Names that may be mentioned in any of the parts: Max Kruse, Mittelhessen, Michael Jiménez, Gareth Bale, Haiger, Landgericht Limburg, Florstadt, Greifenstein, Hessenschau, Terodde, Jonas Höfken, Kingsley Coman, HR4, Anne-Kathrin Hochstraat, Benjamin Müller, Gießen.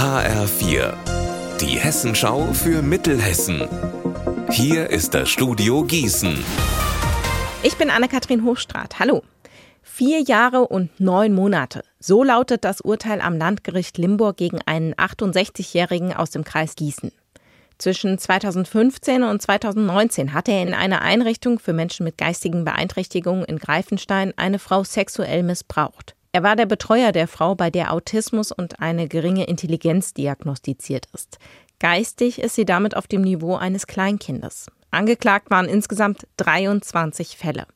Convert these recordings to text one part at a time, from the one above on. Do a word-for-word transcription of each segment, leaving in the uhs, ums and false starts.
H R vier, die Hessenschau für Mittelhessen. Hier ist das Studio Gießen. Ich bin Anne-Kathrin Hochstraat. Hallo. Vier Jahre und neun Monate. So lautet das Urteil am Landgericht Limburg gegen einen achtundsechzigjährigen aus dem Kreis Gießen. Zwischen zweitausendfünfzehn und zweitausendneunzehn hatte er in einer Einrichtung für Menschen mit geistigen Beeinträchtigungen in Greifenstein eine Frau sexuell missbraucht. Er war der Betreuer der Frau, bei der Autismus und eine geringe Intelligenz diagnostiziert ist. Geistig ist sie damit auf dem Niveau eines Kleinkindes. Angeklagt waren insgesamt dreiundzwanzig Fälle.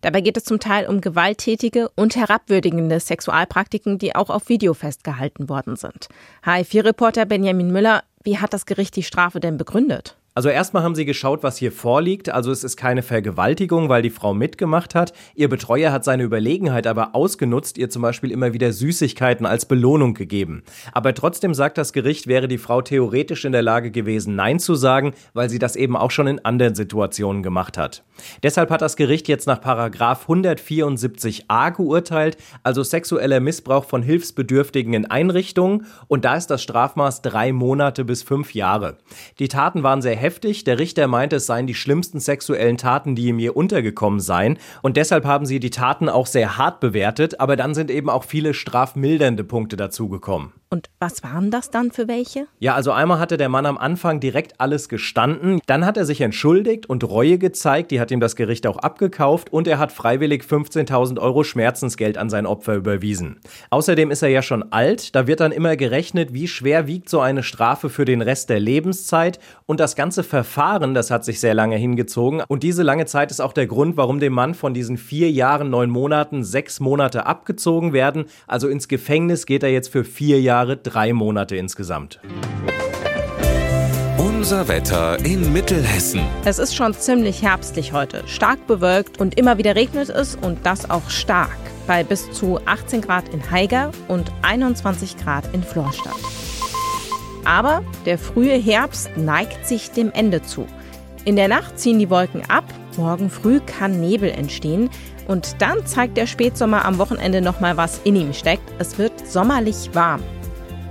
Dabei geht es zum Teil um gewalttätige und herabwürdigende Sexualpraktiken, die auch auf Video festgehalten worden sind. H R vier-Reporter Benjamin Müller, wie hat das Gericht die Strafe denn begründet? Also erstmal haben sie geschaut, was hier vorliegt. Also es ist keine Vergewaltigung, weil die Frau mitgemacht hat. Ihr Betreuer hat seine Überlegenheit aber ausgenutzt, ihr zum Beispiel immer wieder Süßigkeiten als Belohnung gegeben. Aber trotzdem sagt das Gericht, wäre die Frau theoretisch in der Lage gewesen, Nein zu sagen, weil sie das eben auch schon in anderen Situationen gemacht hat. Deshalb hat das Gericht jetzt nach Paragraph hundertvierundsiebzig a geurteilt, also sexueller Missbrauch von Hilfsbedürftigen in Einrichtungen. Und da ist das Strafmaß drei Monate bis fünf Jahre. Die Taten waren sehr heftig. Der Richter meinte, es seien die schlimmsten sexuellen Taten, die ihm je untergekommen seien. Und deshalb haben sie die Taten auch sehr hart bewertet. Aber dann sind eben auch viele strafmildernde Punkte dazugekommen. Und was waren das dann für welche? Ja, also einmal hatte der Mann am Anfang direkt alles gestanden. Dann hat er sich entschuldigt und Reue gezeigt. Die hat ihm das Gericht auch abgekauft. Und er hat freiwillig fünfzehntausend Euro Schmerzensgeld an sein Opfer überwiesen. Außerdem ist er ja schon alt. Da wird dann immer gerechnet, wie schwer wiegt so eine Strafe für den Rest der Lebenszeit. Und das Ganze Das ganze Verfahren, das hat sich sehr lange hingezogen, und diese lange Zeit ist auch der Grund, warum dem Mann von diesen vier Jahren, neun Monaten sechs Monate abgezogen werden. Also ins Gefängnis geht er jetzt für vier Jahre, drei Monate insgesamt. Unser Wetter in Mittelhessen. Es ist schon ziemlich herbstlich heute, stark bewölkt und immer wieder regnet es, und das auch stark, bei bis zu achtzehn Grad in Haiger und einundzwanzig Grad in Florstadt. Aber der frühe Herbst neigt sich dem Ende zu. In der Nacht ziehen die Wolken ab, morgen früh kann Nebel entstehen, und dann zeigt der Spätsommer am Wochenende nochmal, was in ihm steckt. Es wird sommerlich warm.